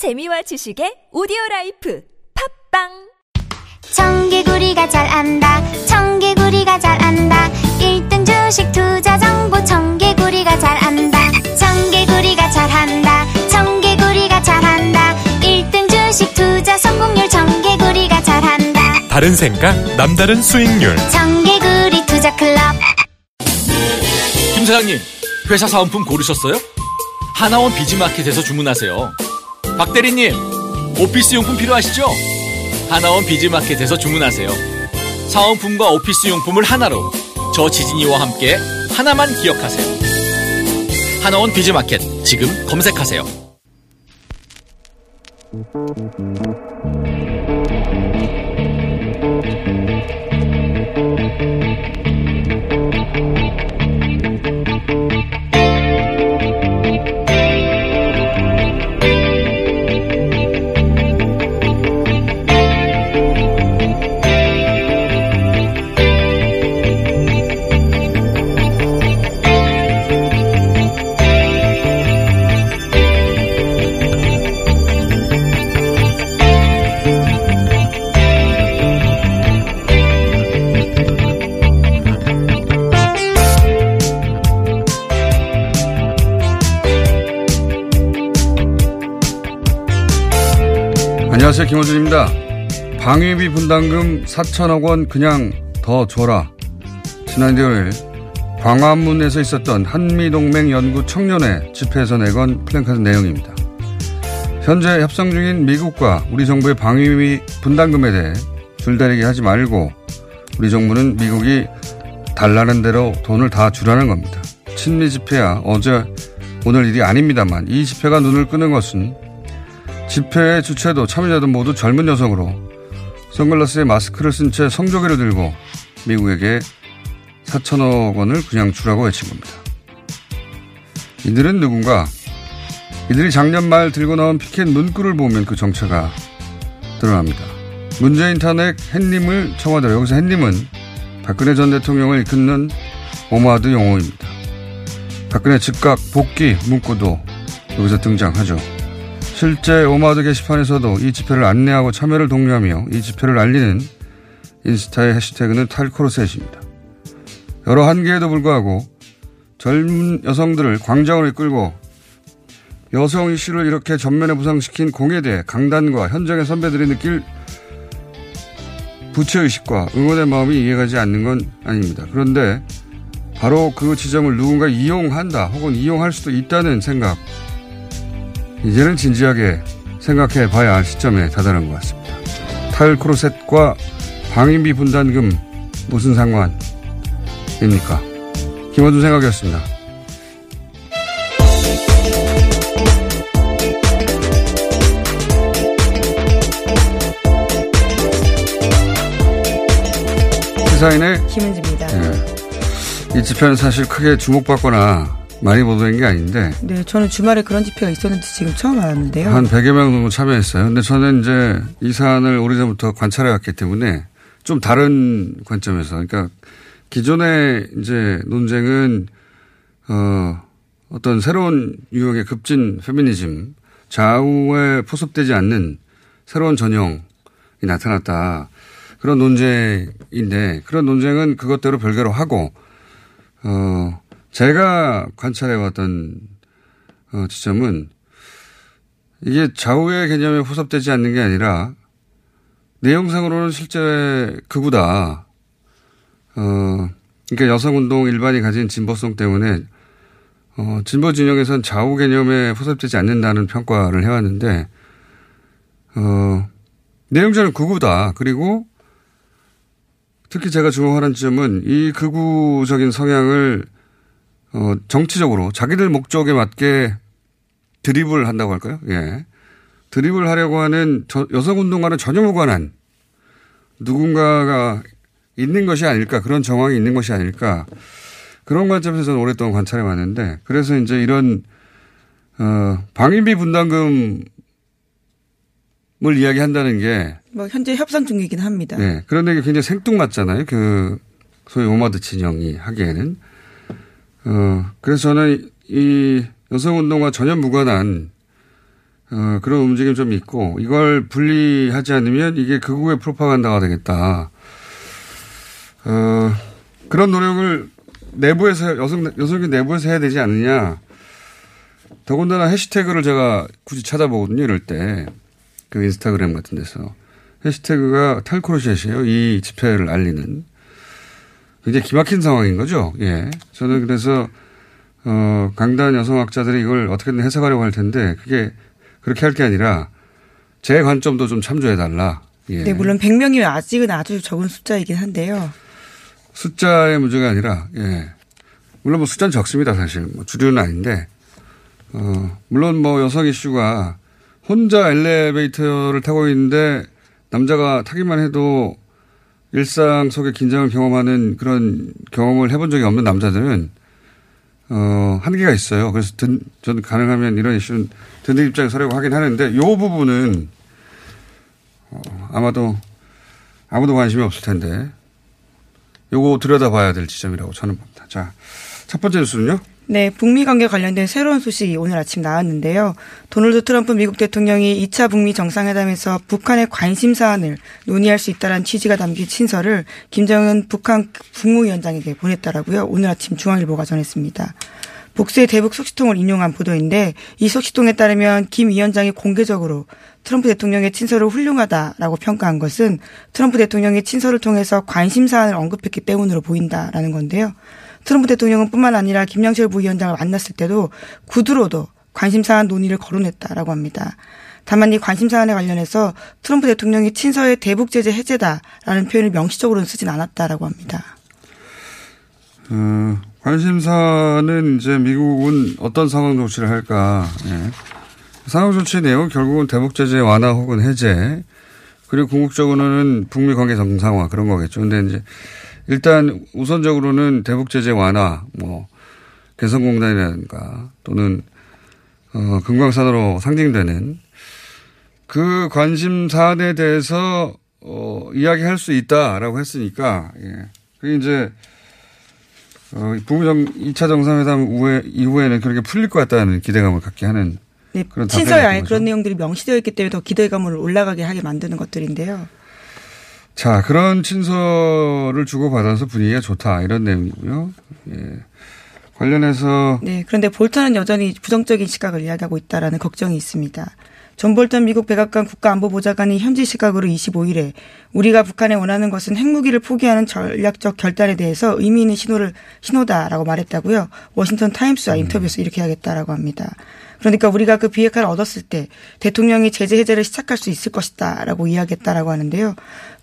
재미와 지식의 오디오라이프 팝빵. 청개구리가 잘 안다. 청개구리가 잘 안다. 1등 주식 투자 정보 청개구리가 잘 안다. 청개구리가 잘 한다. 청개구리가 잘 한다. 1등 주식 투자 성공률 청개구리가 잘 한다. 다른 생각, 남다른 수익률. 청개구리 투자 클럽. 김 사장님, 회사 사은품 고르셨어요? 하나원 비즈마켓에서 주문하세요. 박 대리님, 오피스 용품 필요하시죠? 하나원 비즈마켓에서 주문하세요. 사은품과 오피스 용품을 하나로, 저 지진이와 함께 하나만 기억하세요. 하나원 비즈마켓, 지금 검색하세요. 안녕하세요. 김원준입니다. 방위비 분담금 4천억 원 그냥 더 줘라. 지난 일요일 광화문에서 있었던 한미동맹 연구 청년회 집회에서 내건 플랜카드 내용입니다. 현재 협상 중인 미국과 우리 정부의 방위비 분담금에 대해 줄다리기 하지 말고 우리 정부는 미국이 달라는 대로 돈을 다 주라는 겁니다. 친미 집회야 어제 오늘 일이 아닙니다만 이 집회가 눈을 끄는 것은 집회의 주체도 참여자도 모두 젊은 여성으로 선글라스에 마스크를 쓴 채 성조기를 들고 미국에게 4천억 원을 그냥 주라고 외친 겁니다. 이들은 누군가? 이들이 작년 말 들고 나온 피켓 문구를 보면 그 정체가 드러납니다. 문재인 탄핵 햇님을 청와대로. 여기서 햇님은 박근혜 전 대통령을 이끄는 오마드 용어입니다. 박근혜 즉각 복귀 문구도 여기서 등장하죠. 실제 오마드 게시판에서도 이 집회를 안내하고 참여를 독려하며 이 집회를 알리는 인스타의 해시태그는 탈코르셋입니다. 여러 한계에도 불구하고 젊은 여성들을 광장으로 이끌고 여성 이슈를 이렇게 전면에 부상시킨 공에 대해 강단과 현장의 선배들이 느낄 부채의식과 응원의 마음이 이해가지 않는 건 아닙니다. 그런데 바로 그 지점을 누군가 이용한다 혹은 이용할 수도 있다는 생각, 이제는 진지하게 생각해봐야 할 시점에 다다른 것 같습니다. 탈코르셋과 방위비 분담금 무슨 상관입니까? 김원준 생각이었습니다. 시사인의 김은지입니다. 네. 이 집회는 사실 크게 주목받거나 많이 보도된 게 아닌데. 네, 저는 주말에 그런 집회가 있었는지 지금 처음 알았는데요. 한 100여 명 정도 참여했어요. 근데 저는 이제 이 사안을 오래전부터 관찰해 왔기 때문에 좀 다른 관점에서. 그러니까 기존의 이제 논쟁은, 어떤 새로운 유형의 급진 페미니즘, 좌우에 포섭되지 않는 새로운 전형이 나타났다. 그런 논쟁인데, 그런 논쟁은 그것대로 별개로 하고, 제가 관찰해왔던 지점은 이게 좌우의 개념에 포섭되지 않는 게 아니라 내용상으로는 실제 극우다. 그러니까 여성운동 일반이 가진 진보성 때문에 진보 진영에선 좌우 개념에 포섭되지 않는다는 평가를 해왔는데 내용적으로는 극우다. 그리고 특히 제가 주목하는 지점은 이 극우적인 성향을 정치적으로 자기들 목적에 맞게 드립을 한다고 할까요? 예. 드립을 하려고 하는 여성운동과는 전혀 무관한 누군가가 있는 것이 아닐까, 그런 정황이 있는 것이 아닐까, 그런 관점에서 저는 오랫동안 관찰해 왔는데, 그래서 이제 이런, 방위비 분담금을 이야기한다는 게. 뭐, 현재 협상 중이긴 합니다. 네. 그런데 이게 굉장히 생뚱맞잖아요. 그, 소위 오마드 진영이 하기에는. 그래서 저는 이 여성운동과 전혀 무관한, 그런 움직임 좀 있고 이걸 분리하지 않으면 이게 극우의 프로파간다가 되겠다. 그런 노력을 내부에서 여성계 내부에서 해야 되지 않느냐. 더군다나 해시태그를 제가 굳이 찾아보거든요. 이럴 때 그 인스타그램 같은 데서 해시태그가 탈코르셋이에요. 이 집회를 알리는 굉장히 기막힌 상황인 거죠. 예, 저는 그래서 강단 여성학자들이 이걸 어떻게든 해석하려고 할 텐데 그게 그렇게 할 게 아니라 제 관점도 좀 참조해달라. 예. 네, 물론 100명이면 아직은 아주 적은 숫자이긴 한데요. 숫자의 문제가 아니라, 예. 물론 뭐 숫자는 적습니다, 사실. 뭐 주류는 아닌데, 물론 뭐 여성 이슈가 혼자 엘리베이터를 타고 있는데 남자가 타기만 해도 일상 속의 긴장을 경험하는 그런 경험을 해본 적이 없는 남자들은 한계가 있어요. 그래서 저는 가능하면 이런 이슈는 듣는 입장에 서려고 하긴 하는데 요 부분은 아마도 아무도 관심이 없을 텐데 요거 들여다봐야 될 지점이라고 저는 봅니다. 자, 첫 번째 뉴스는요. 네, 북미 관계 관련된 새로운 소식이 오늘 아침 나왔는데요. 도널드 트럼프 미국 대통령이 2차 북미 정상회담에서 북한의 관심 사안을 논의할 수 있다는 취지가 담긴 친서를 김정은 북한 국무위원장에게 보냈다라고요. 오늘 아침 중앙일보가 전했습니다. 복수의 대북 속시통을 인용한 보도인데 이 속시통에 따르면 김 위원장이 공개적으로 트럼프 대통령의 친서를 훌륭하다라고 평가한 것은 트럼프 대통령이 친서를 통해서 관심 사안을 언급했기 때문으로 보인다라는 건데요. 트럼프 대통령은 뿐만 아니라 김영철 부위원장을 만났을 때도 구두로도 관심사안 논의를 거론했다라고 합니다. 다만 이 관심사안에 관련해서 트럼프 대통령이 친서의 대북 제재 해제다라는 표현을 명시적으로는 쓰진 않았다라고 합니다. 관심사안은 이제 미국은 어떤 상황 조치를 할까. 예. 상황 조치 내용은 결국은 대북 제재 완화 혹은 해제 그리고 궁극적으로는 북미 관계 정상화 그런 거겠죠. 근데 이제 일단 우선적으로는 대북 제재 완화, 뭐 개성공단이라든가 또는 금강산으로 상징되는 그 관심 사안에 대해서 이야기할 수 있다라고 했으니까 예. 그게 이제 북미 2차 정상회담 이후에는 그렇게 풀릴 것 같다는 기대감을 갖게 하는 네, 그런 친서에 아예 그런 내용들이 명시되어 있기 때문에 더 기대감을 올라가게 하게 만드는 것들인데요. 자, 그런 친서를 주고받아서 분위기가 좋다. 이런 내용이고요. 예. 관련해서. 네. 그런데 볼턴은 여전히 부정적인 시각을 이야기하고 있다라는 걱정이 있습니다. 존 볼턴 미국 백악관 국가안보보좌관이 현지 시각으로 25일에 우리가 북한에 원하는 것은 핵무기를 포기하는 전략적 결단에 대해서 의미 있는 신호다라고 말했다고요. 워싱턴 타임스와 인터뷰에서 이렇게 하겠다라고 합니다. 그러니까 우리가 그 비핵화를 얻었을 때 대통령이 제재 해제를 시작할 수 있을 것이다라고 이야기했다라고 하는데요.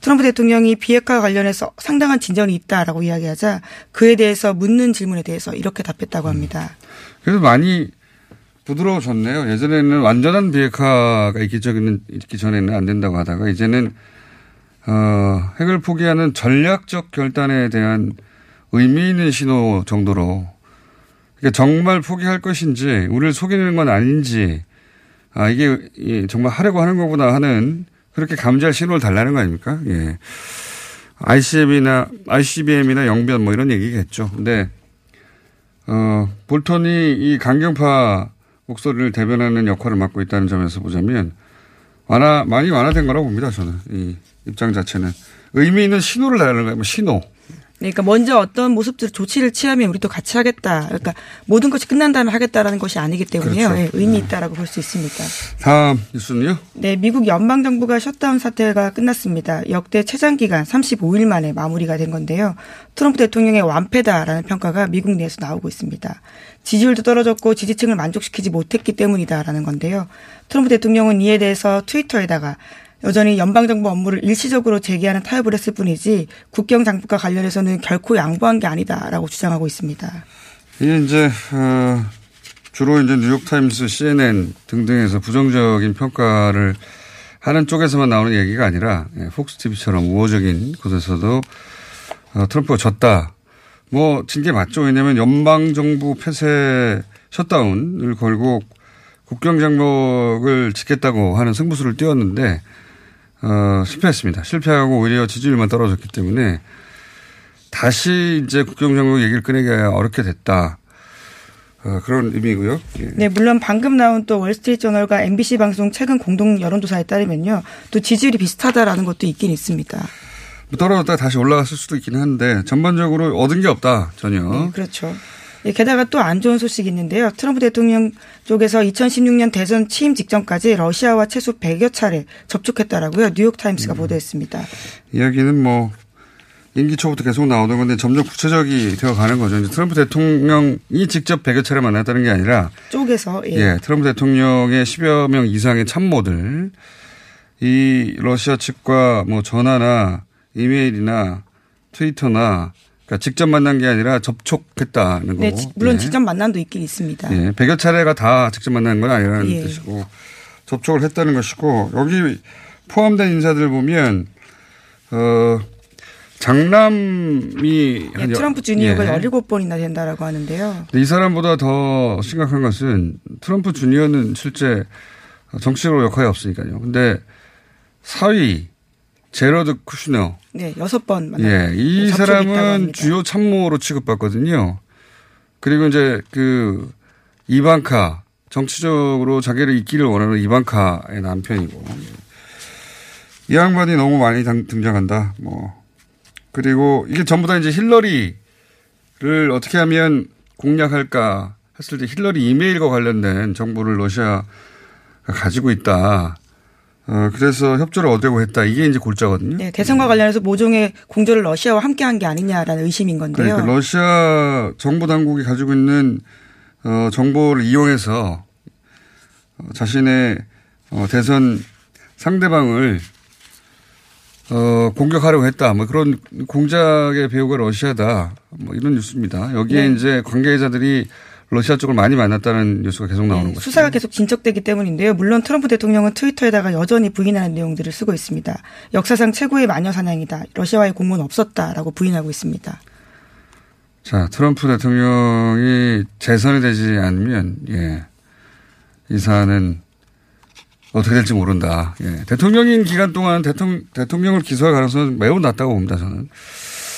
트럼프 대통령이 비핵화 관련해서 상당한 진전이 있다라고 이야기하자 그에 대해서 묻는 질문에 대해서 이렇게 답했다고 합니다. 그래서 많이 부드러워졌네요. 예전에는 완전한 비핵화가 있기 전에는 안 된다고 하다가 이제는 핵을 포기하는 전략적 결단에 대한 의미 있는 신호 정도로 그러니까 정말 포기할 것인지 우리를 속이는 건 아닌지 아 이게 정말 하려고 하는 거구나 하는 그렇게 감지할 신호를 달라는 거 아닙니까? 예. ICBM이나 영변 뭐 이런 얘기겠죠. 근데 볼턴이 이 강경파 목소리를 대변하는 역할을 맡고 있다는 점에서 보자면 많이 완화된 거라고 봅니다. 저는 이 입장 자체는 의미 있는 신호를 달라는 거예요. 신호. 그러니까 먼저 어떤 모습들 조치를 취하면 우리도 같이 하겠다. 그러니까 모든 것이 끝난 다음에 하겠다라는 것이 아니기 때문에요. 그렇죠. 예, 의미 있다라고 볼 수 있습니다. 다음 뉴스는요? 네, 미국 연방 정부가 셧다운 사태가 끝났습니다. 역대 최장 기간 35일 만에 마무리가 된 건데요. 트럼프 대통령의 완패다라는 평가가 미국 내에서 나오고 있습니다. 지지율도 떨어졌고 지지층을 만족시키지 못했기 때문이다라는 건데요. 트럼프 대통령은 이에 대해서 트위터에다가 여전히 연방정부 업무를 일시적으로 재개하는 타협을 했을 뿐이지 국경 장벽과 관련해서는 결코 양보한 게 아니다라고 주장하고 있습니다. 이게 이제 주로 이제 뉴욕타임스, CNN 등등에서 부정적인 평가를 하는 쪽에서만 나오는 얘기가 아니라 폭스TV처럼 우호적인 곳에서도 트럼프가 졌다. 뭐 진 게 맞죠. 왜냐하면 연방정부 폐쇄 셧다운을 걸고 국경 장벽을 짓겠다고 하는 승부수를 띄웠는데 실패했습니다. 실패하고 오히려 지지율만 떨어졌기 때문에 다시 이제 국경장벽 얘기를 꺼내기가 어렵게 됐다. 그런 의미고요. 예. 네, 물론 방금 나온 또 월스트리트저널과 MBC 방송 최근 공동 여론조사에 따르면요, 또 지지율이 비슷하다라는 것도 있긴 있습니다. 떨어졌다 다시 올라갔을 수도 있긴 한데 전반적으로 얻은 게 없다 전혀. 네, 그렇죠. 게다가 또 안 좋은 소식이 있는데요. 트럼프 대통령 쪽에서 2016년 대선 취임 직전까지 러시아와 최소 100여 차례 접촉했다라고요. 뉴욕타임스가 보도했습니다. 이야기는 뭐 임기 초부터 계속 나오던 건데 점점 구체적이 되어가는 거죠. 이제 트럼프 대통령이 직접 100여 차례 만났다는 게 아니라 쪽에서 예, 트럼프 대통령의 10여 명 이상의 참모들, 이 러시아 측과 뭐 전화나 이메일이나 트위터나, 그러니까 직접 만난 게 아니라 접촉했다는 거고. 네, 물론 예. 직접 만남도 있긴 있습니다. 예, 100여 차례가 다 직접 만난 건 아니라는 예. 뜻이고 접촉을 했다는 것이고, 여기 포함된 인사들 보면 장남이 예, 트럼프 주니어가 예. 17번이나 된다라고 하는데요. 이 사람보다 더 심각한 것은 트럼프 주니어는 실제 정치적으로 역할이 없으니까요. 근데 사위 제로드 쿠시너. 네, 6번 만났습니다. 예, 이 사람은 주요 참모로 취급받거든요. 그리고 이제 그 이방카, 정치적으로 자기를 있기를 원하는 이방카의 남편이고, 이 양반이 너무 많이 등장한다. 뭐 그리고 이게 전부 다 이제 힐러리를 어떻게 하면 공략할까 했을 때 힐러리 이메일과 관련된 정보를 러시아가 가지고 있다. 그래서 협조를 얻으려고 했다. 이게 이제 골자거든요. 네, 대선과 네. 관련해서 모종의 공조를 러시아와 함께한 게 아니냐라는 의심인 건데요. 그러니까 러시아 정보 당국이 가지고 있는 정보를 이용해서 자신의 대선 상대방을 공격하려고 했다. 뭐 그런 공작의 배후가 러시아다. 뭐 이런 뉴스입니다. 여기에 네. 이제 관계자들이 러시아 쪽을 많이 만났다는 뉴스가 계속 나오는 거죠. 네, 수사가 계속 진척되기 때문인데요. 물론 트럼프 대통령은 트위터에다가 여전히 부인하는 내용들을 쓰고 있습니다. 역사상 최고의 마녀 사냥이다. 러시아와의 공모는 없었다라고 부인하고 있습니다. 자, 트럼프 대통령이 재선이 되지 않으면 예, 이 사안은 어떻게 될지 모른다. 예, 대통령인 기간 동안 대통령을 기소할 가능성은 매우 낮다고 봅니다. 저는.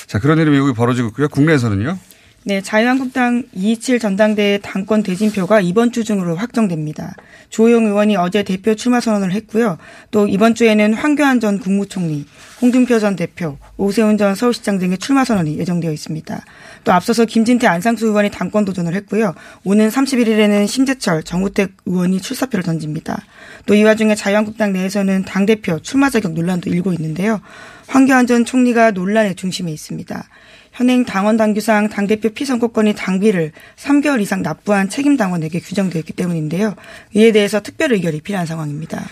자, 그런 일이 미국이 벌어지고 있고요. 국내에서는요. 네, 자유한국당 227 전당대회 당권 대진표가 이번 주 중으로 확정됩니다. 조용 의원이 어제 대표 출마 선언을 했고요. 또 이번 주에는 황교안 전 국무총리, 홍준표 전 대표, 오세훈 전 서울시장 등의 출마 선언이 예정되어 있습니다. 또 앞서서 김진태, 안상수 의원이 당권 도전을 했고요. 오는 31일에는 심재철, 정우택 의원이 출사표를 던집니다. 또 이 와중에 자유한국당 내에서는 당대표 출마 자격 논란도 일고 있는데요. 황교안 전 총리가 논란의 중심에 있습니다. 현행 당원 당규상 당대표 피선거권이 당비를 3개월 이상 납부한 책임 당원에게 규정되어 있기 때문인데요. 이에 대해서 특별 의결이 필요한 상황입니다.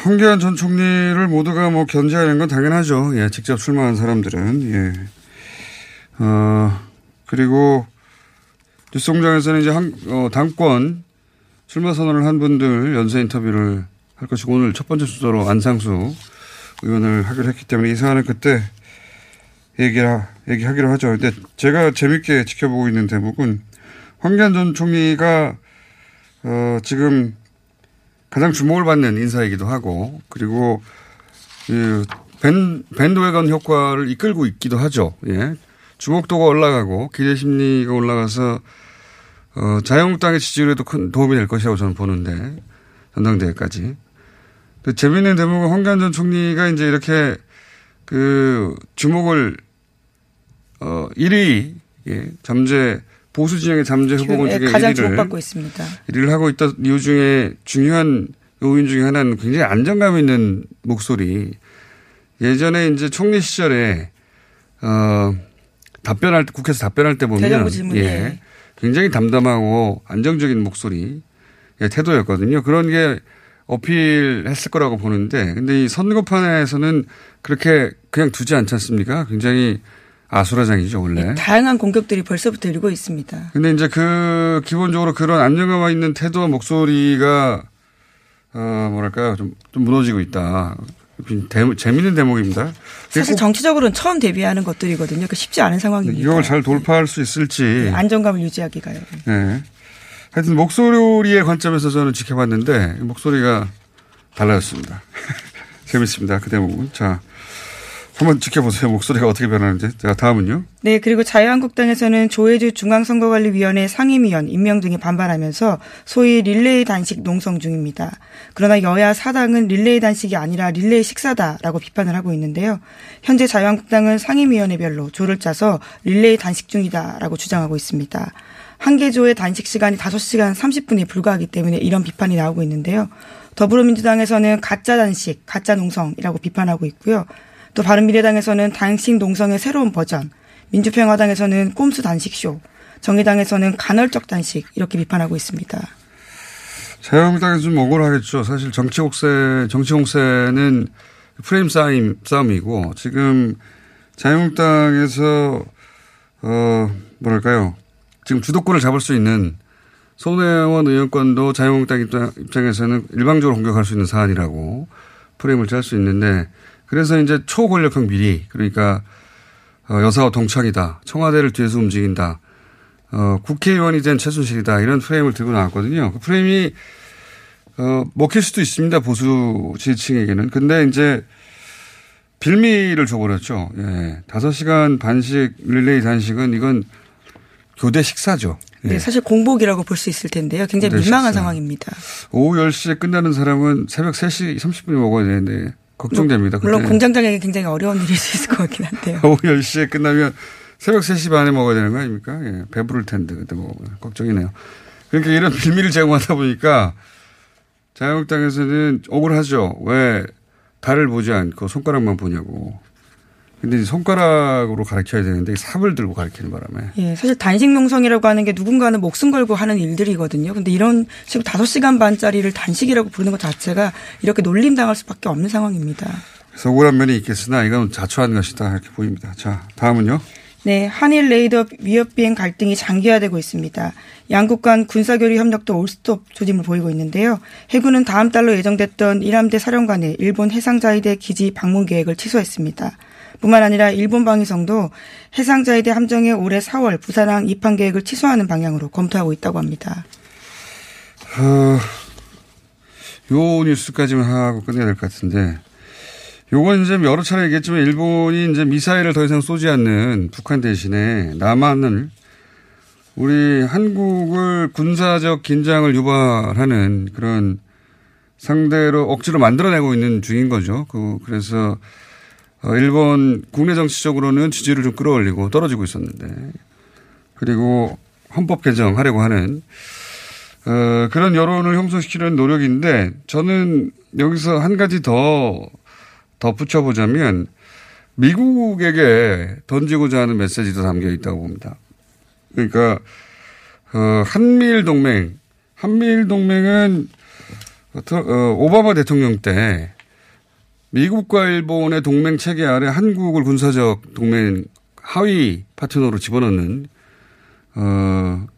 황교안 전 총리를 모두가 뭐 견제하는 건 당연하죠. 예, 직접 출마한 사람들은. 예. 그리고 뉴스 공장에서는 이제 당권 출마 선언을 한 분들 연쇄 인터뷰를 할 것이고, 오늘 첫 번째 순서로 안상수 의원을 하기로 했기 때문에 이 사안은 그때 얘기하기로 하죠. 근데 제가 재밌게 지켜보고 있는 대목은 황교안 전 총리가 지금 가장 주목을 받는 인사이기도 하고, 그리고 밴드웨건 효과를 이끌고 있기도 하죠. 예. 주목도가 올라가고 기대 심리가 올라가서 자유한국당의 지지율에도 큰 도움이 될 것이라고 저는 보는데, 전당대회까지. 근데 재밌는 대목은 황교안 전 총리가 이제 이렇게 주목을 1위 잠재 보수 진영의 잠재 후보 중에 가장 주목받고 있습니다. 1위를 하고 있다. 이유 중에 중요한 요인 중에 하나는 굉장히 안정감 있는 목소리. 예전에 이제 총리 시절에 답변할 때, 국회에서 답변할 때 보면 예, 굉장히 담담하고 안정적인 목소리, 예, 태도였거든요. 그런 게 어필했을 거라고 보는데, 근데 이 선거판에서는 그렇게 그냥 두지 않지 않습니까? 굉장히 아수라장이죠, 원래. 네, 다양한 공격들이 벌써부터 일고 있습니다. 근데 이제 기본적으로 그런 안정감 있는 태도와 목소리가, 뭐랄까요. 좀 무너지고 있다. 재밌는 대목입니다. 사실 정치적으로는 처음 데뷔하는 것들이거든요. 그러니까 쉽지 않은 상황입니다. 이걸 잘 돌파할 수 있을지. 네, 안정감을 유지하기가요. 네. 하여튼 목소리의 관점에서 저는 지켜봤는데 목소리가 달라졌습니다. 재밌습니다. 그 대목은. 자, 한번 지켜보세요. 목소리가 어떻게 변하는지. 제가 다음은요. 네. 그리고 자유한국당에서는 조해주 중앙선거관리위원회 상임위원 임명 등에 반발하면서 소위 릴레이 단식 농성 중입니다. 그러나 여야 사당은 릴레이 단식이 아니라 릴레이 식사다라고 비판을 하고 있는데요. 현재 자유한국당은 상임위원회별로 조를 짜서 릴레이 단식 중이다라고 주장하고 있습니다. 한 개 조의 단식 시간이 5시간 30분에 불과하기 때문에 이런 비판이 나오고 있는데요. 더불어민주당에서는 가짜 단식, 가짜 농성이라고 비판하고 있고요. 또 바른미래당에서는 단식 농성의 새로운 버전, 민주평화당에서는 꼼수 단식쇼, 정의당에서는 간헐적 단식 이렇게 비판하고 있습니다. 자유한국당에서 좀 억울하겠죠. 사실 정치 공세는 프레임 싸움이고 지금 자유한국당에서 뭐랄까요? 지금 주도권을 잡을 수 있는 손혜원 의원권도 자유한국당 입장에서는 일방적으로 공격할 수 있는 사안이라고 프레임을 짤 수 있는데 그래서 이제 초권력형 비리 그러니까 여사와 동창이다. 청와대를 뒤에서 움직인다. 국회의원이 된 최순실이다. 이런 프레임을 들고 나왔거든요. 그 프레임이 먹힐 수도 있습니다. 보수 지지층에게는. 근데 이제 빌미를 줘버렸죠. 예. 5시간 반식 릴레이 단식은 이건 교대 식사죠. 예. 네, 사실 공복이라고 볼 수 있을 텐데요. 굉장히 민망한 식사. 상황입니다. 오후 10시에 끝나는 사람은 새벽 3시 30분에 먹어야 되는데 걱정됩니다. 물론 공장장에게 굉장히 어려운 일일 수 있을 것 같긴 한데요. 오후 10시에 끝나면 새벽 3시 반에 먹어야 되는 거 아닙니까? 예, 배부를 텐데 그때 먹으면 걱정이네요. 그러니까 이런 빌미를 제공하다 보니까 자유한국당에서는 억울하죠. 왜 달을 보지 않고 손가락만 보냐고. 근데 이제 손가락으로 가르쳐야 되는데 삽을 들고 가르치는 바람에. 예, 사실 단식 농성이라고 하는 게 누군가는 목숨 걸고 하는 일들이거든요. 근데 이런 지금 5시간 반짜리를 단식이라고 부르는 것 자체가 이렇게 놀림당할 수밖에 없는 상황입니다. 그래서 억울한 면이 있겠으나 이건 자초한 것이다 이렇게 보입니다. 자, 다음은요. 네, 한일 레이더 위협비행 갈등이 장기화되고 있습니다. 양국 간 군사교류 협력도 올스톱 조짐을 보이고 있는데요. 해군은 다음 달로 예정됐던 이람대 사령관의 일본 해상자위대 기지 방문 계획을 취소했습니다. 뿐만 아니라 일본 방위성도 해상자위대 함정의 올해 4월 부산항 입항 계획을 취소하는 방향으로 검토하고 있다고 합니다. 요 뉴스까지만 하고 끝내야 될 것 같은데 요건 이제 여러 차례 얘기했지만 일본이 이제 미사일을 더 이상 쏘지 않는 북한 대신에 남한을 우리 한국을 군사적 긴장을 유발하는 그런 상대로 억지로 만들어내고 있는 중인 거죠. 그래서 일본 국내 정치적으로는 지지를 좀 끌어올리고 떨어지고 있었는데 그리고 헌법 개정하려고 하는 그런 여론을 형성시키려는 노력인데 저는 여기서 한 가지 더 덧붙여보자면 미국에게 던지고자 하는 메시지도 담겨 있다고 봅니다. 그러니까 한미일 동맹은 오바마 대통령 때 미국과 일본의 동맹 체계 아래 한국을 군사적 동맹 하위 파트너로 집어넣는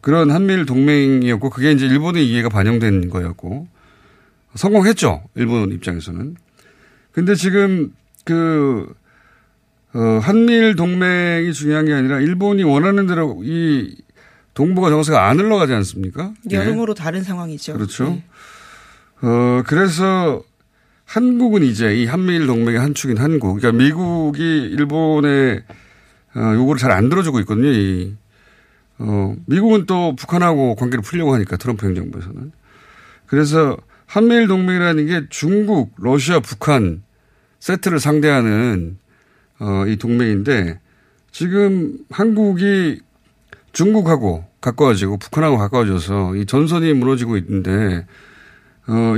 그런 한미일 동맹이었고 그게 이제 일본의 이해가 반영된 거였고 성공했죠. 일본 입장에서는. 근데 지금 한미일 동맹이 중요한 게 아니라 일본이 원하는 대로 이 동북아 정세가 안 흘러가지 않습니까? 여름으로 네. 다른 상황이죠. 그렇죠. 네. 그래서 한국은 이제 이 한미일 동맹의 한 축인 한국. 그러니까 미국이 일본의 요구를 잘 안 들어주고 있거든요. 미국은 또 북한하고 관계를 풀려고 하니까 트럼프 행정부에서는. 그래서 한미일 동맹이라는 게 중국, 러시아, 북한 세트를 상대하는 이 동맹인데 지금 한국이 중국하고 가까워지고 북한하고 가까워져서 이 전선이 무너지고 있는데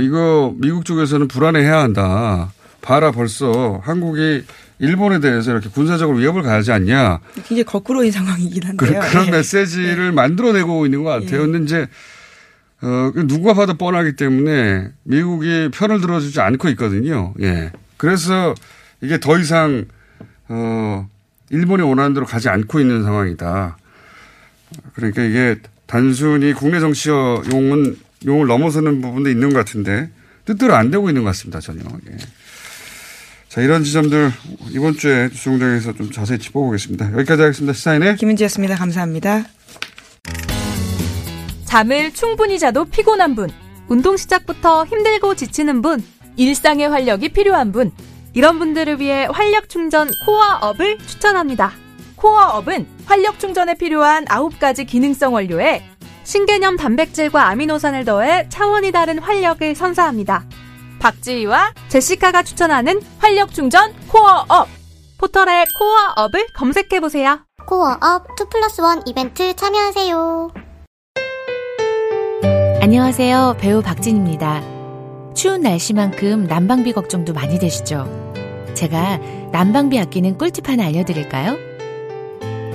이거 미국 쪽에서는 불안해해야 한다. 봐라 벌써 한국이 일본에 대해서 이렇게 군사적으로 위협을 가하지 않냐. 굉장히 거꾸로인 상황이긴 한데요. 그런 네. 메시지를 네. 만들어내고 있는 것 같아요. 그런데 네. 이제 누가 봐도 뻔하기 때문에 미국이 편을 들어주지 않고 있거든요. 예. 그래서 이게 더 이상 일본이 원하는 대로 가지 않고 있는 상황이다. 그러니까 이게 단순히 국내 정치 용을 넘어서는 부분도 있는 것 같은데 뜻대로 안 되고 있는 것 같습니다. 전혀. 예. 자 이런 지점들 이번 주에 뉴스 공장에서 좀 자세히 짚어보겠습니다. 여기까지 하겠습니다. 시사인의 김은지였습니다. 감사합니다. 잠을 충분히 자도 피곤한 분, 운동 시작부터 힘들고 지치는 분, 일상의 활력이 필요한 분, 이런 분들을 위해 활력충전 코어업을 추천합니다. 코어업은 활력충전에 필요한 9가지 기능성 원료에 신개념 단백질과 아미노산을 더해 차원이 다른 활력을 선사합니다. 박지희와 제시카가 추천하는 활력충전 코어업! 포털에 코어업을 검색해보세요. 코어업 2+1 이벤트 참여하세요. 안녕하세요. 배우 박진입니다. 추운 날씨만큼 난방비 걱정도 많이 되시죠? 제가 난방비 아끼는 꿀팁 하나 알려드릴까요?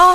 아,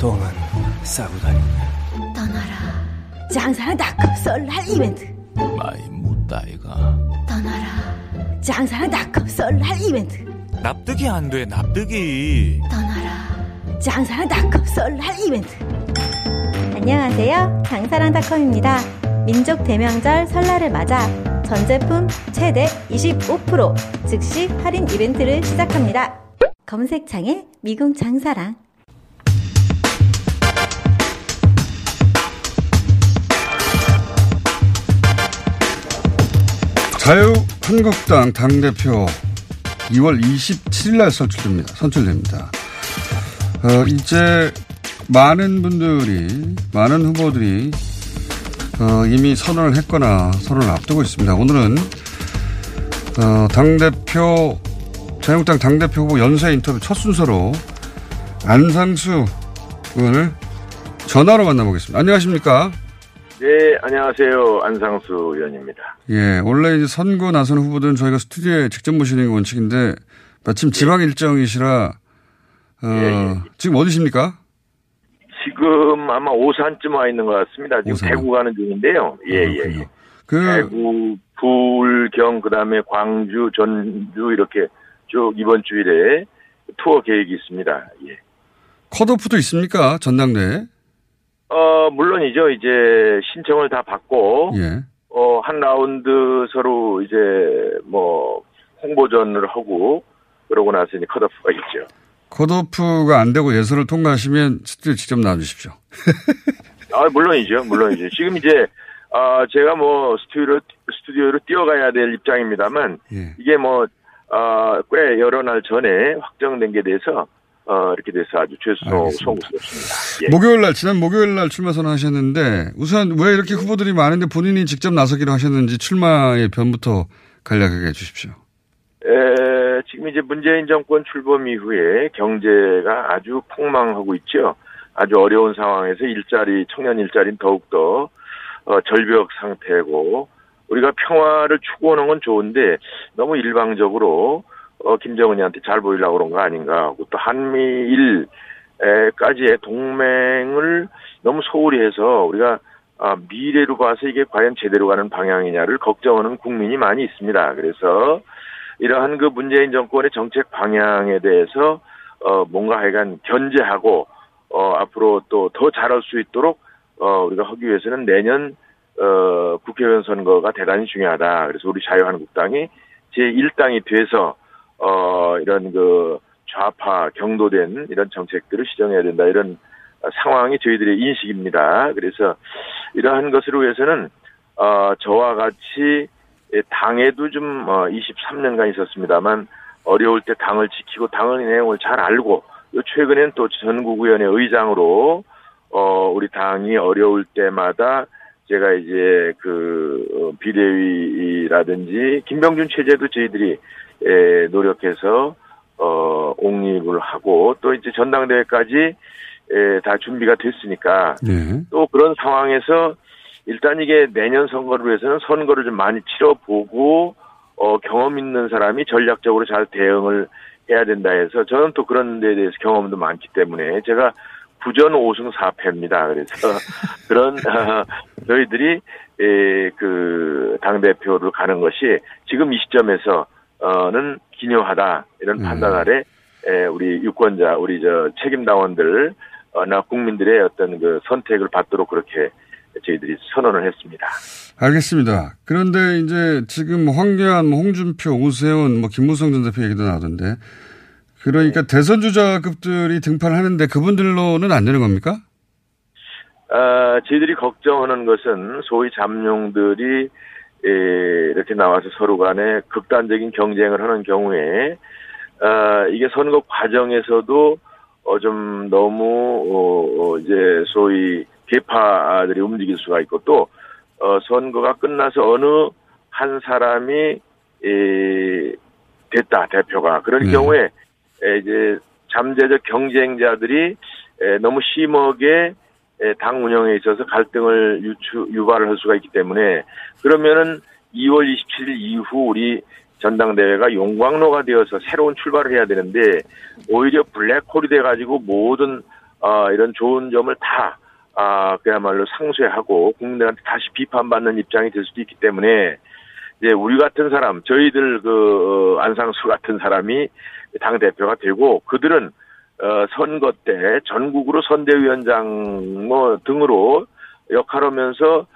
동안 싸고 다닌다. 떠나라. 장사랑 닷컴 설날 이벤트. 마이 못다이가. 떠나라. 장사랑 닷컴 설날 이벤트. 납득이 안 돼, 납득이. 떠나라. 장사랑 닷컴 설날 이벤트. 안녕하세요. 장사랑닷컴입니다. 민족 대명절 설날을 맞아 전 제품 최대 25% 즉시 할인 이벤트를 시작합니다. 검색창에 미궁 장사랑. 자유한국당 당대표 2월 27일 날 선출됩니다. 이제 많은 후보들이 이미 선언을 했거나 선언을 앞두고 있습니다. 오늘은 당대표, 자유한국당 당대표 후보 연쇄 인터뷰 첫 순서로 안상수 의원을 전화로 만나보겠습니다. 안녕하십니까? 네, 안녕하세요. 안상수 의원입니다. 예, 원래 이제 선거 나선 후보들은 저희가 스튜디오에 직접 모시는 게 원칙인데, 마침 지방 일정이시라, 지금 어디십니까? 지금 아마 오산쯤 와 있는 것 같습니다. 지금 오산. 대구 가는 중인데요. 예. 대구, 부울경, 그 다음에 광주, 전주 이렇게 쭉 이번 주일에 투어 계획이 있습니다. 예. 컷오프도 있습니까? 전당대회? 물론이죠. 이제 신청을 다 받고, 한 라운드 서로 이제 뭐 홍보전을 하고 그러고 나서 이제 컷오프가 있죠. 컷오프가 안 되고 예선을 통과하시면 스튜디오 직접 나와주십시오. 아, 물론이죠. 지금 이제 제가 뭐 스튜디오로 뛰어가야 될 입장입니다만, 이게 뭐 꽤 여러 날 전에 확정된 게 돼서. 이렇게 돼서 아주 송구스럽습니다. 예. 지난 목요일 날 출마 선언하셨는데, 우선 왜 이렇게 후보들이 많은데 본인이 직접 나서기로 하셨는지 출마의 변부터 간략하게 해주십시오. 지금 이제 문재인 정권 출범 이후에 경제가 아주 폭망하고 있죠. 아주 어려운 상황에서 청년 일자리는 더욱더 절벽 상태고, 우리가 평화를 추구하는 건 좋은데 너무 일방적으로 김정은이한테 잘 보이려고 그런 거 아닌가 하고, 또 한미일까지의 동맹을 너무 소홀히 해서 우리가 미래로 봐서 이게 과연 제대로 가는 방향이냐를 걱정하는 국민이 많이 있습니다. 그래서 이러한 그 문재인 정권의 정책 방향에 대해서 뭔가 하여간 견제하고 앞으로 또 더 잘할 수 있도록 우리가 하기 위해서는 내년 국회의원 선거가 대단히 중요하다. 그래서 우리 자유한국당이 제1당이 돼서 이런 그 좌파 경도된 이런 정책들을 시정해야 된다, 이런 상황이 저희들의 인식입니다. 그래서 이러한 것을 위해서는 저와 같이 당에도 좀 23년간 있었습니다만, 어려울 때 당을 지키고 당의 내용을 잘 알고, 최근엔 또 전국위원회 의장으로 우리 당이 어려울 때마다 제가 이제 그 비대위라든지 김병준 체제도 저희들이 노력해서 옹립을 하고 또 이제 전당대회까지 다 준비가 됐으니까 네. 또 그런 상황에서 일단 이게 내년 선거를 위해서는 선거를 좀 많이 치러보고 경험 있는 사람이 전략적으로 잘 대응을 해야 된다 해서 저는 또 그런 데에 대해서 경험도 많기 때문에 제가 부전 5승 4패입니다. 그래서 그런 저희들이 그 당대표를 가는 것이 지금 이 시점에서는 기묘하다 이런 판단 아래 우리 유권자 우리 저 책임당원들 나 국민들의 어떤 그 선택을 받도록 그렇게 저희들이 선언을 했습니다. 알겠습니다. 그런데 이제 지금 황교안, 홍준표, 오세훈, 김무성 전 대표 얘기도 나오던데 그러니까 네. 대선 주자급들이 등판하는데 그분들로는 안 되는 겁니까? 저희들이 걱정하는 것은 소위 잠룡들이 이렇게 나와서 서로 간에 극단적인 경쟁을 하는 경우에 이게 선거 과정에서도 좀 너무 이제 소위 개파들이 움직일 수가 있고 또 선거가 끝나서 어느 한 사람이 됐다 대표가 그런 경우에 이제 잠재적 경쟁자들이 너무 심하게 당 운영에 있어서 갈등을 유발을 할 수가 있기 때문에 그러면은 2월 27일 이후 우리 전당대회가 용광로가 되어서 새로운 출발을 해야 되는데 오히려 블랙홀이 돼가지고 모든 이런 좋은 점을 다 그야말로 상쇄하고 국민들한테 다시 비판받는 입장이 될 수도 있기 때문에 이제 우리 같은 사람, 저희들 그 안상수 같은 사람이 당 대표가 되고 그들은 선거 때 전국으로 선대위원장 뭐 등으로 역할하면서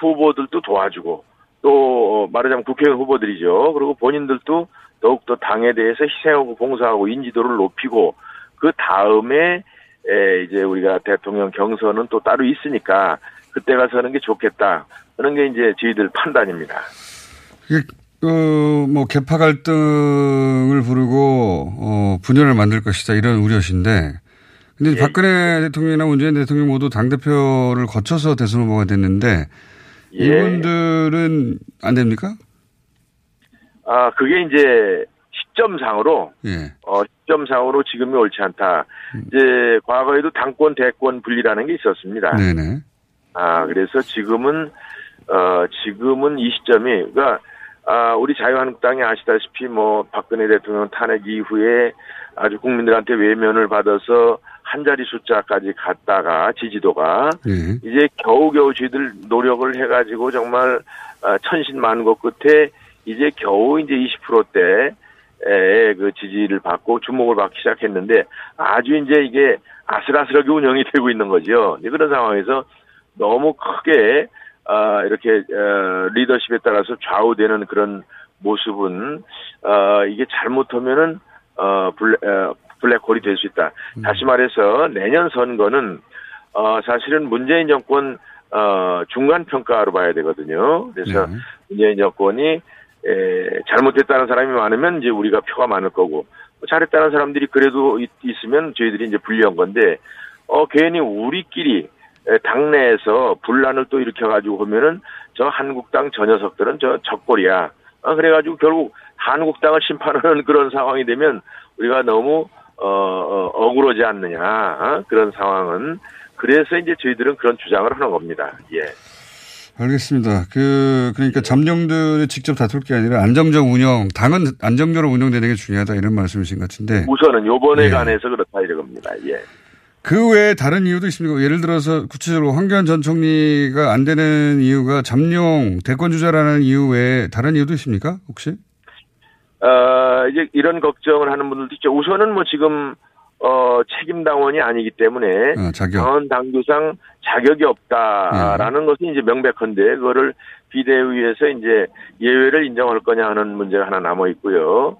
후보들도 도와주고 또 말하자면 국회의원 후보들이죠. 그리고 본인들도 더욱더 당에 대해서 희생하고 봉사하고 인지도를 높이고 그 다음에 이제 우리가 대통령 경선은 또 따로 있으니까 그때 가서 하는 게 좋겠다. 그런 게 이제 저희들 판단입니다. 개파 갈등을 부르고, 분열을 만들 것이다. 이런 우려신데. 근데 박근혜 대통령이나 문재인 대통령 모두 당대표를 거쳐서 대선 후보가 됐는데, 이분들은 안 됩니까? 그게 이제 시점상으로, 시점상으로 지금이 옳지 않다. 이제 과거에도 당권, 대권 분리라는 게 있었습니다. 네네. 그래서 지금은 이 시점이, 그러니까, 우리 자유한국당이 아시다시피 박근혜 대통령 탄핵 이후에 아주 국민들한테 외면을 받아서 한 자리 숫자까지 갔다가 지지도가 이제 겨우겨우 저희들 노력을 해가지고 정말 천신만고 끝에 이제 겨우 이제 20%대의 그 지지를 받고 주목을 받기 시작했는데 아주 이제 이게 아슬아슬하게 운영이 되고 있는 거죠. 그런 상황에서 너무 크게 이렇게 리더십에 따라서 좌우되는 그런 모습은 이게 잘못하면은 블랙홀이 될 수 있다. 다시 말해서 내년 선거는 사실은 문재인 정권 중간 평가로 봐야 되거든요. 그래서 문재인 정권이 잘못했다는 사람이 많으면 이제 우리가 표가 많을 거고 잘했다는 사람들이 그래도 있으면 저희들이 이제 불리한 건데 괜히 우리끼리 당내에서 분란을 또 일으켜가지고 보면은 저 한국당 저 녀석들은 저 적골이야. 그래가지고 결국 한국당을 심판하는 그런 상황이 되면 우리가 너무, 억울하지 않느냐. 그런 상황은. 그래서 이제 저희들은 그런 주장을 하는 겁니다. 예. 알겠습니다. 그러니까 잠룡들이 직접 다툴 게 아니라 안정적 운영, 당은 안정적으로 운영되는 게 중요하다 이런 말씀이신 것 같은데. 우선은 요번에 관해서 그렇다 이겁니다. 예. 그 외에 다른 이유도 있습니까? 예를 들어서 구체적으로 황교안 전 총리가 안 되는 이유가 잠룡 대권주자라는 이유 외에 다른 이유도 있습니까? 혹시? 이제 이런 걱정을 하는 분들도 있죠. 우선은 지금 책임당원이 아니기 때문에 당원 당규상 자격이 없다라는 것은 이제 명백한데 그거를 비대위에서 이제 예외를 인정할 거냐 하는 문제가 하나 남아 있고요.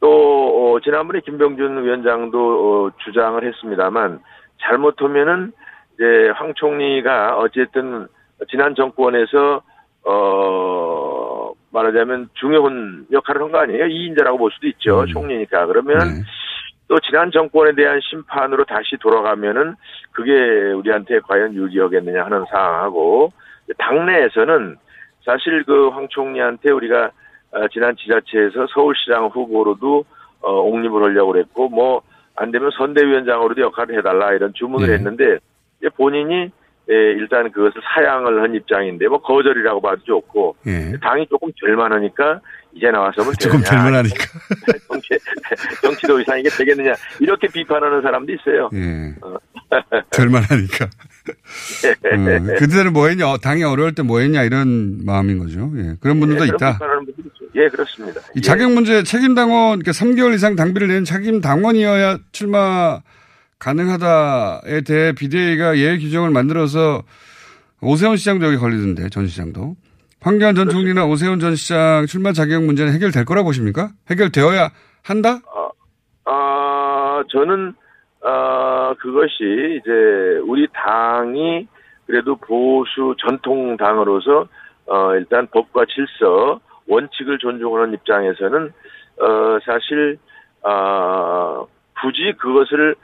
또 지난번에 김병준 위원장도 주장을 했습니다만. 잘못하면은, 이제, 황 총리가 어쨌든, 지난 정권에서, 말하자면 중요한 역할을 한 거 아니에요? 2인자라고 볼 수도 있죠. 총리니까. 그러면, 또 지난 정권에 대한 심판으로 다시 돌아가면은, 그게 우리한테 과연 유리하겠느냐 하는 상황하고, 당내에서는 사실 그 황 총리한테 우리가 지난 지자체에서 서울시장 후보로도 옹립을 하려고 그랬고 뭐 안 되면 선대위원장으로도 역할을 해달라 이런 주문을 네. 했는데 본인이 일단 그것을 사양을 한 입장인데 뭐 거절이라고 봐도 좋고 네. 당이 조금 절만하니까 이제 나와서면 조금 절만하니까 정치도 이상이게 되겠느냐 이렇게 비판하는 사람도 있어요. 네. 절만하니까. 그들은 뭐했냐 당이 어려울 때 뭐했냐 이런 마음인 거죠. 예. 그런 분들도 있다. 예, 그렇습니다. 이 자격 문제 책임 당원, 그러니까 3개월 이상 당비를 낸 책임 당원이어야 출마 가능하다에 대해 비대위가 예외 규정을 만들어서 오세훈 시장도 여기 걸리던데, 전 시장도. 황교안 전 총리나 오세훈 전 시장 출마 자격 문제는 해결될 거라 보십니까? 해결되어야 한다? 저는, 그것이 이제 우리 당이 그래도 보수 전통 당으로서, 일단 법과 질서, 원칙을 존중하는 입장에서는 사실 굳이 그것을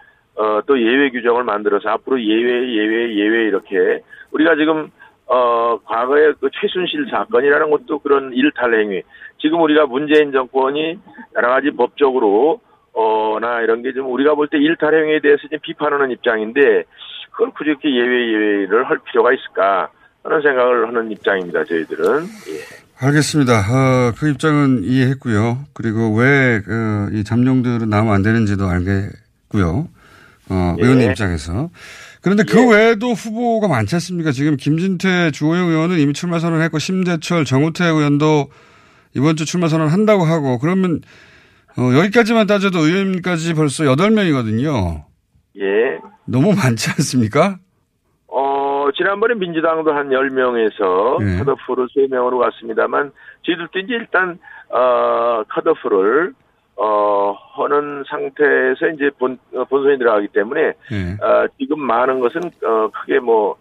또 예외 규정을 만들어서 앞으로 예외 이렇게 우리가 지금 과거의 그 최순실 사건이라는 것도 그런 일탈 행위 지금 우리가 문재인 정권이 여러 가지 법적으로 나 이런 게 좀 우리가 볼 때 일탈 행위에 대해서 지금 비판하는 입장인데 그걸 굳이 이렇게 예외를 할 필요가 있을까 하는 생각을 하는 입장입니다. 저희들은. 예. 알겠습니다. 그 입장은 이해했고요. 그리고 왜 이 잠룡들은 나오면 안 되는지도 알겠고요. 예. 의원님 입장에서. 그런데 예. 그 외에도 후보가 많지 않습니까? 지금 김진태, 조용 의원은 이미 출마 선언했고 심재철, 정우택 의원도 이번 주 출마 선언한다고 하고 그러면 여기까지만 따져도 의원까지 벌써 8명이거든요. 예. 너무 많지 않습니까? 지난번에 민주당도 한 10명에서 네. 컷오프를 3명으로 갔습니다만, 저희들도 이제 일단, 컷오프를, 하는 상태에서 이제 본선이 들어가기 때문에, 네. 지금 많은 것은, 크게 뭐,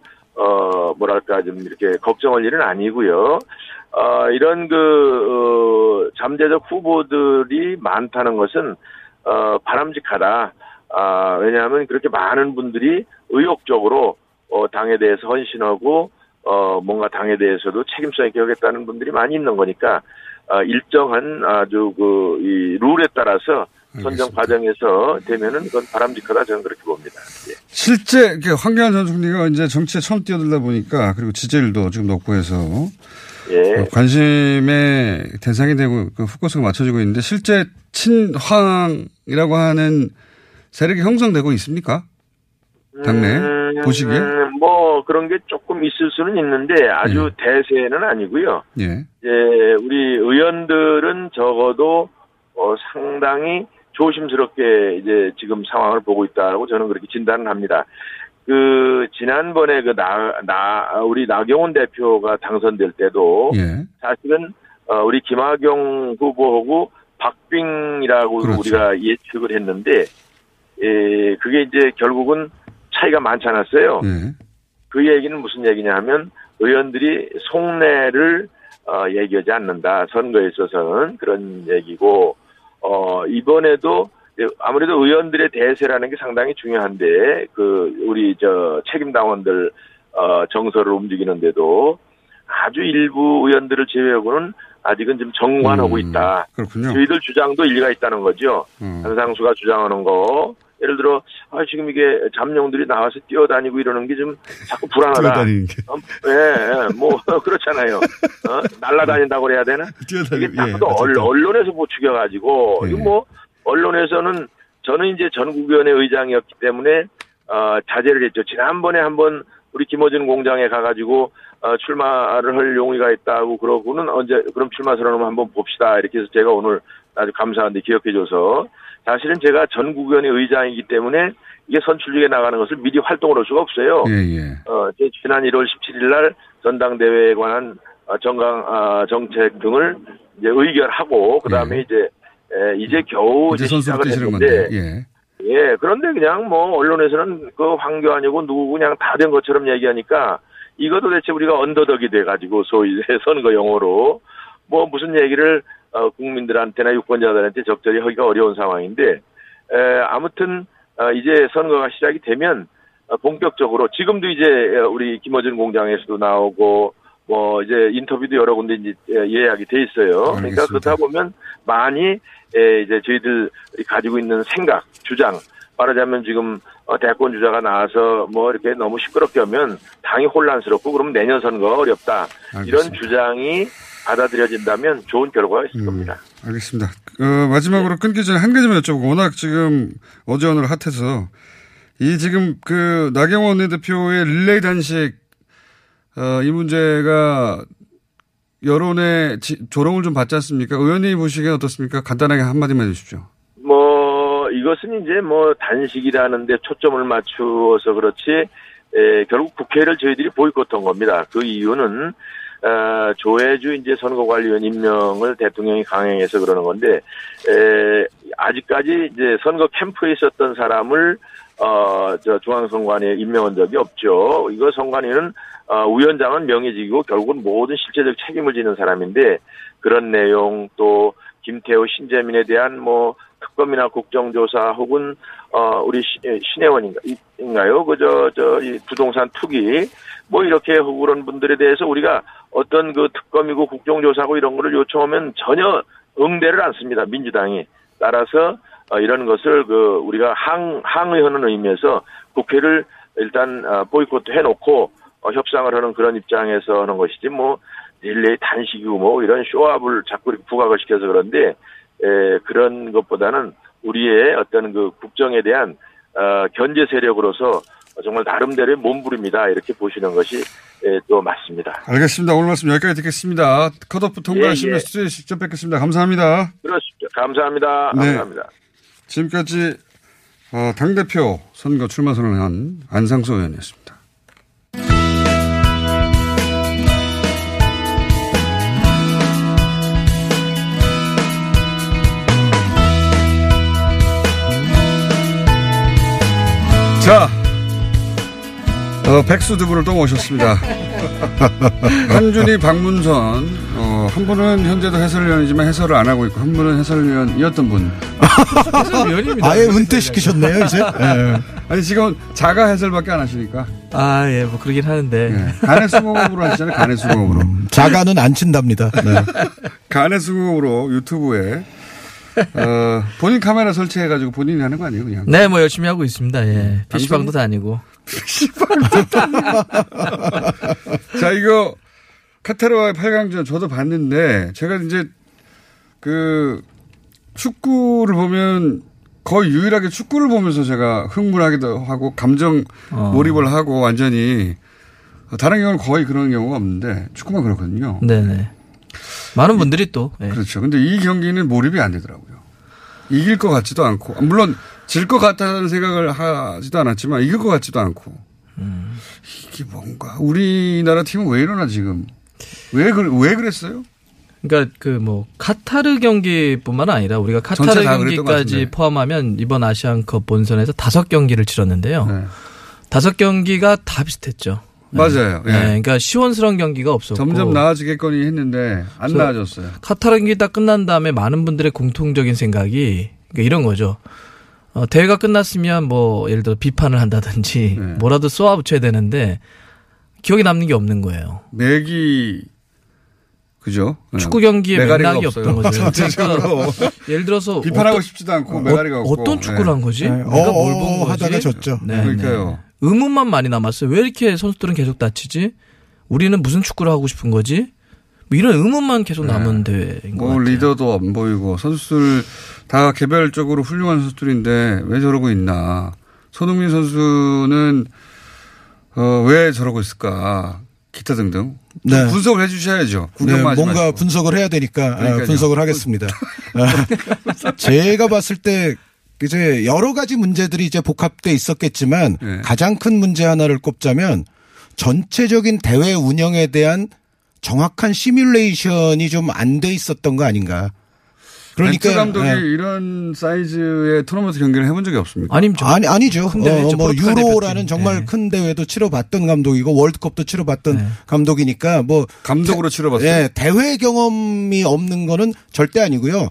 뭐랄까, 좀 이렇게 걱정할 일은 아니고요. 이런 그, 잠재적 후보들이 많다는 것은, 바람직하다. 왜냐하면 그렇게 많은 분들이 의욕적으로 당에 대해서 헌신하고 뭔가 당에 대해서도 책임성 있게 하겠다는 분들이 많이 있는 거니까 일정한 아주 그 이 룰에 따라서 선정 과정에서 되면은 그건 바람직하다 저는 그렇게 봅니다. 예. 실제 황교안 전 총리가 이제 정치에 처음 뛰어들다 보니까 그리고 지지율도 지금 높고 해서 예. 관심의 대상이 되고 그 포커스가 맞춰지고 있는데 실제 친황이라고 하는 세력이 형성되고 있습니까? 당내 보시기에 뭐 그런 게 조금 있을 수는 있는데 아주 예. 대세는 아니고요. 예. 이제 우리 의원들은 적어도 상당히 조심스럽게 이제 지금 상황을 보고 있다고 저는 그렇게 진단을 합니다. 그 지난번에 그 우리 나경원 대표가 당선될 때도 예. 사실은 우리 김학용 후보하고 박빙이라고 그렇죠. 우리가 예측을 했는데 예, 그게 이제 결국은 차이가 많지 않았어요. 네. 그 얘기는 무슨 얘기냐 하면 의원들이 속내를 얘기하지 않는다. 선거에 있어서는 그런 얘기고 이번에도 아무래도 의원들의 대세라는 게 상당히 중요한데 그 우리 저 책임당원들 정서를 움직이는데도 아주 일부 의원들을 제외하고는 아직은 좀 정관하고 있다. 그렇군요. 저희들 주장도 일리가 있다는 거죠. 안상수가 주장하는 거. 예를 들어 지금 이게 잠룡들이 나와서 뛰어다니고 이러는 게 좀 자꾸 불안하다. 뛰어다니는 게. 뭐 그렇잖아요. 날아다닌다고 그래야 되나? 이게 자꾸 또 언론에서 부추겨가지고 예. 이거 뭐 언론에서는 저는 이제 전국위원회 의장이었기 때문에 자제를 했죠. 지난번에 한번 우리 김어준 공장에 가가지고 출마를 할 용의가 있다고 그러고는 언제 그럼 출마 선언을 한번 봅시다 이렇게 해서 제가 오늘 아주 감사한데 기억해줘서 사실은 제가 전국위원회 의장이기 때문에 이게 선출직에 나가는 것을 미리 활동을 할 수가 없어요. 예. 지난 1월 17일 날 전당대회에 관한 정책 등을 이제 의결하고 그 다음에 예. 이제 겨우 이제 시작을 했는데. 예. 예, 그런데 그냥 뭐 언론에서는 그 황교안이고 누구 그냥 다 된 것처럼 얘기하니까 이거 도대체 우리가 언더덕이 돼가지고 소위 선거 용어로 뭐 무슨 얘기를 국민들한테나 유권자들한테 적절히 하기가 어려운 상황인데 아무튼 이제 선거가 시작이 되면 본격적으로 지금도 이제 우리 김어준 공장에서도 나오고 뭐 이제 인터뷰도 여러 군데 이제 예약이 돼 있어요. 알겠습니다. 그러니까 그렇다 보면 많이 이제 저희들 가지고 있는 생각, 주장, 말하자면 지금 대권 주자가 나와서 뭐 이렇게 너무 시끄럽게 하면 당이 혼란스럽고 그러면 내년 선거 어렵다. 알겠습니다. 이런 주장이 받아들여진다면 좋은 결과가 있을 겁니다. 알겠습니다. 마지막으로 끊기 전에 한 가지만 여쭤보고, 워낙 지금 어제 오늘 핫해서 이 지금 그 나경원 원내대표의 릴레이 단식 이 문제가 여론의 조롱을 좀 받지 않습니까? 의원님이 보시기엔 어떻습니까? 간단하게 한마디만 해주십시오. 뭐 이것은 이제 뭐 단식이라는 데 초점을 맞추어서 그렇지 결국 국회를 저희들이 보이콧한 겁니다. 그 이유는 조해주 이제 선거관리위원 임명을 대통령이 강행해서 그러는 건데 아직까지 이제 선거 캠프에 있었던 사람을 저 중앙선관위에 임명한 적이 없죠. 이거 선관위는 위원장은 명예직이고 결국은 모든 실체적 책임을 지는 사람인데 그런 내용 또 김태우, 신재민에 대한 뭐 특검이나 국정조사 혹은 우리 신혜원인가요? 이 부동산 투기 뭐 이렇게 그런 분들에 대해서 우리가 어떤 그 특검이고 국정조사고 이런 거를 요청하면 전혀 응대를 안 씁니다. 민주당이. 따라서 이런 것을 그 우리가 항의하는 의미에서 국회를 일단 보이콧 해놓고 협상을 하는 그런 입장에서 하는 것이지 뭐 릴레이 단식이고 뭐 이런 쇼업을 자꾸 이렇게 부각을 시켜서 그런데 그런 것보다는 우리의 어떤 그 국정에 대한 견제 세력으로서 정말 나름대로의 몸부림이다 이렇게 보시는 것이 또 맞습니다. 알겠습니다. 오늘 말씀 여기까지 듣겠습니다. 컷오프 통과하시면 수요일 직접 뵙겠습니다. 감사합니다. 그렇습니다. 감사합니다. 네. 감사합니다. 지금까지 당대표 선거 출마 선언을 한 안상수 의원이었습니다. 자, 백수 두 분을 또 모셨습니다. 한준희, 박문선, 한 분은 현재도 해설위원이지만 해설을 안 하고 있고, 한 분은 해설위원이었던 분. 해설위원입니다. 아예 은퇴시키셨네요, 이제? 네. 아니, 지금 자가 해설밖에 안 하시니까. 아, 예, 뭐, 그러긴 하는데. 네. 간의 수공업으로 하시잖아요, 간의 수공업으로. 자가는 안 친답니다. 네. 간의 수공업으로 유튜브에. 본인 카메라 설치해가지고 본인이 하는 거 아니에요, 그냥? 네, 뭐 열심히 하고 있습니다. 예. PC방도 다니고. PC방도 다니고. 자, 이거 카타르와의 8강전 저도 봤는데 제가 이제 그 축구를 보면 거의 유일하게 축구를 보면서 제가 흥분하기도 하고 감정 몰입을 하고 완전히 다른 경우는 거의 그런 경우가 없는데 축구만 그렇거든요. 네네. 많은 분들이 또. 예. 그렇죠. 근데 이 경기는 몰입이 안 되더라고요. 이길 것 같지도 않고. 물론 질 것 같다는 생각을 하지도 않았지만 이길 것 같지도 않고. 이게 뭔가. 우리나라 팀은 왜 이러나 지금. 왜 그랬어요? 그러니까 그 뭐 카타르 경기뿐만 아니라 우리가 카타르 경기까지 포함하면 이번 아시안컵 본선에서 5경기를 치렀는데요. 네. 5경기가 다 비슷했죠. 맞아요. 예. 네, 그러니까 시원스러운 경기가 없었고 점점 나아지겠거니 했는데 안 나아졌어요. 카타르 경기 딱 끝난 다음에 많은 분들의 공통적인 생각이 그러니까 이런 거죠. 대회가 끝났으면 뭐 예를 들어 비판을 한다든지 네. 뭐라도 쏘아붙여야 되는데 기억에 남는 게 없는 거예요. 맥이 그죠? 축구 경기에 맥락이 없던 거죠. 그러니까 예를 들어서 비판하고 싶지도 않고 맥락이가 없고 어떤 축구를 네. 한 거지? 네. 내가 뭘 본 거지? 하다가 졌죠. 네, 그러니까요. 네. 의문만 많이 남았어요. 왜 이렇게 선수들은 계속 다치지? 우리는 무슨 축구를 하고 싶은 거지? 뭐 이런 의문만 계속 남은 네. 대회인 것 같아요. 리더도 안 보이고 선수들 다 개별적으로 훌륭한 선수들인데 왜 저러고 있나. 손흥민 선수는 왜 저러고 있을까. 기타 등등. 네. 분석을 해 주셔야죠. 네, 뭔가 마시고. 분석을 해야 되니까 그러니까요. 분석을 하겠습니다. 제가 봤을 때 이제 여러 가지 문제들이 이제 복합돼 있었겠지만 네. 가장 큰 문제 하나를 꼽자면 전체적인 대회 운영에 대한 정확한 시뮬레이션이 좀 안 돼 있었던 거 아닌가. 그러니까 벤투 감독이 네. 이런 사이즈의 토너먼트 경기를 해본 적이 없습니까? 아니죠. 큰 대회죠. 뭐 유로라는 대표팀. 정말 네. 큰 대회도 치러봤던 감독이고 월드컵도 치러봤던 네. 감독이니까 뭐 감독으로 치러봤어요. 네, 대회 경험이 없는 거는 절대 아니고요.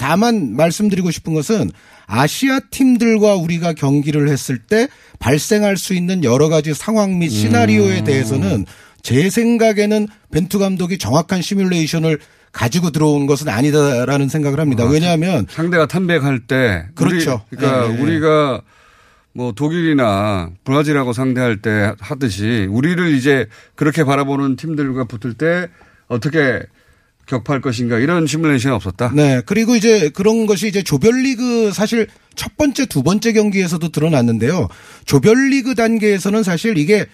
다만 말씀드리고 싶은 것은 아시아 팀들과 우리가 경기를 했을 때 발생할 수 있는 여러 가지 상황 및 시나리오에 대해서는 제 생각에는 벤투 감독이 정확한 시뮬레이션을 가지고 들어온 것은 아니다라는 생각을 합니다. 왜냐하면 상대가 탐백할 때 그렇죠. 그러니까 네. 우리가 뭐 독일이나 브라질하고 상대할 때 하듯이 우리를 이제 그렇게 바라보는 팀들과 붙을 때 어떻게 격파할 것인가 이런 시뮬레이션이 없었다. 네. 그리고 이제 그런 것이 이제 조별리그 사실 첫 번째 두 번째 경기에서도 드러났는데요. 조별리그 단계에서는 사실 이게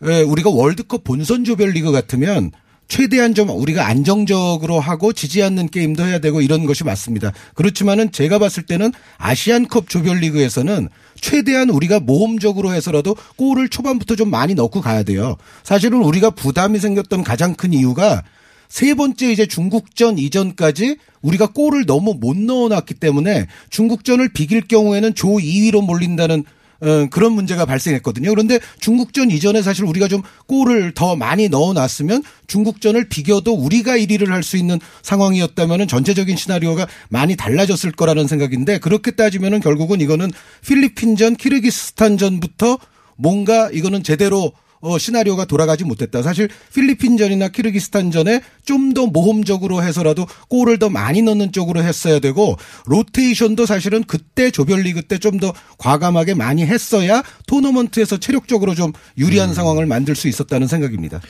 우리가 월드컵 본선 조별리그 같으면 최대한 좀 우리가 안정적으로 하고 지지 않는 게임도 해야 되고 이런 것이 맞습니다. 그렇지만은 제가 봤을 때는 아시안컵 조별리그에서는 최대한 우리가 모험적으로 해서라도 골을 초반부터 좀 많이 넣고 가야 돼요. 사실은 우리가 부담이 생겼던 가장 큰 이유가 세 번째 이제 중국전 이전까지 우리가 골을 너무 못 넣어놨기 때문에 중국전을 비길 경우에는 조 2위로 몰린다는 그런 문제가 발생했거든요. 그런데 중국전 이전에 사실 우리가 좀 골을 더 많이 넣어놨으면 중국전을 비겨도 우리가 1위를 할 수 있는 상황이었다면 전체적인 시나리오가 많이 달라졌을 거라는 생각인데 그렇게 따지면 결국은 이거는 필리핀전, 키르기스탄전부터 뭔가 이거는 제대로 시나리오가 돌아가지 못했다. 사실 필리핀전이나 키르기스탄전에 좀 더 모험적으로 해서라도 골을 더 많이 넣는 쪽으로 했어야 되고 로테이션도 사실은 그때 조별리그 때 좀 더 과감하게 많이 했어야 토너먼트에서 체력적으로 좀 유리한 상황을 만들 수 있었다는 생각입니다.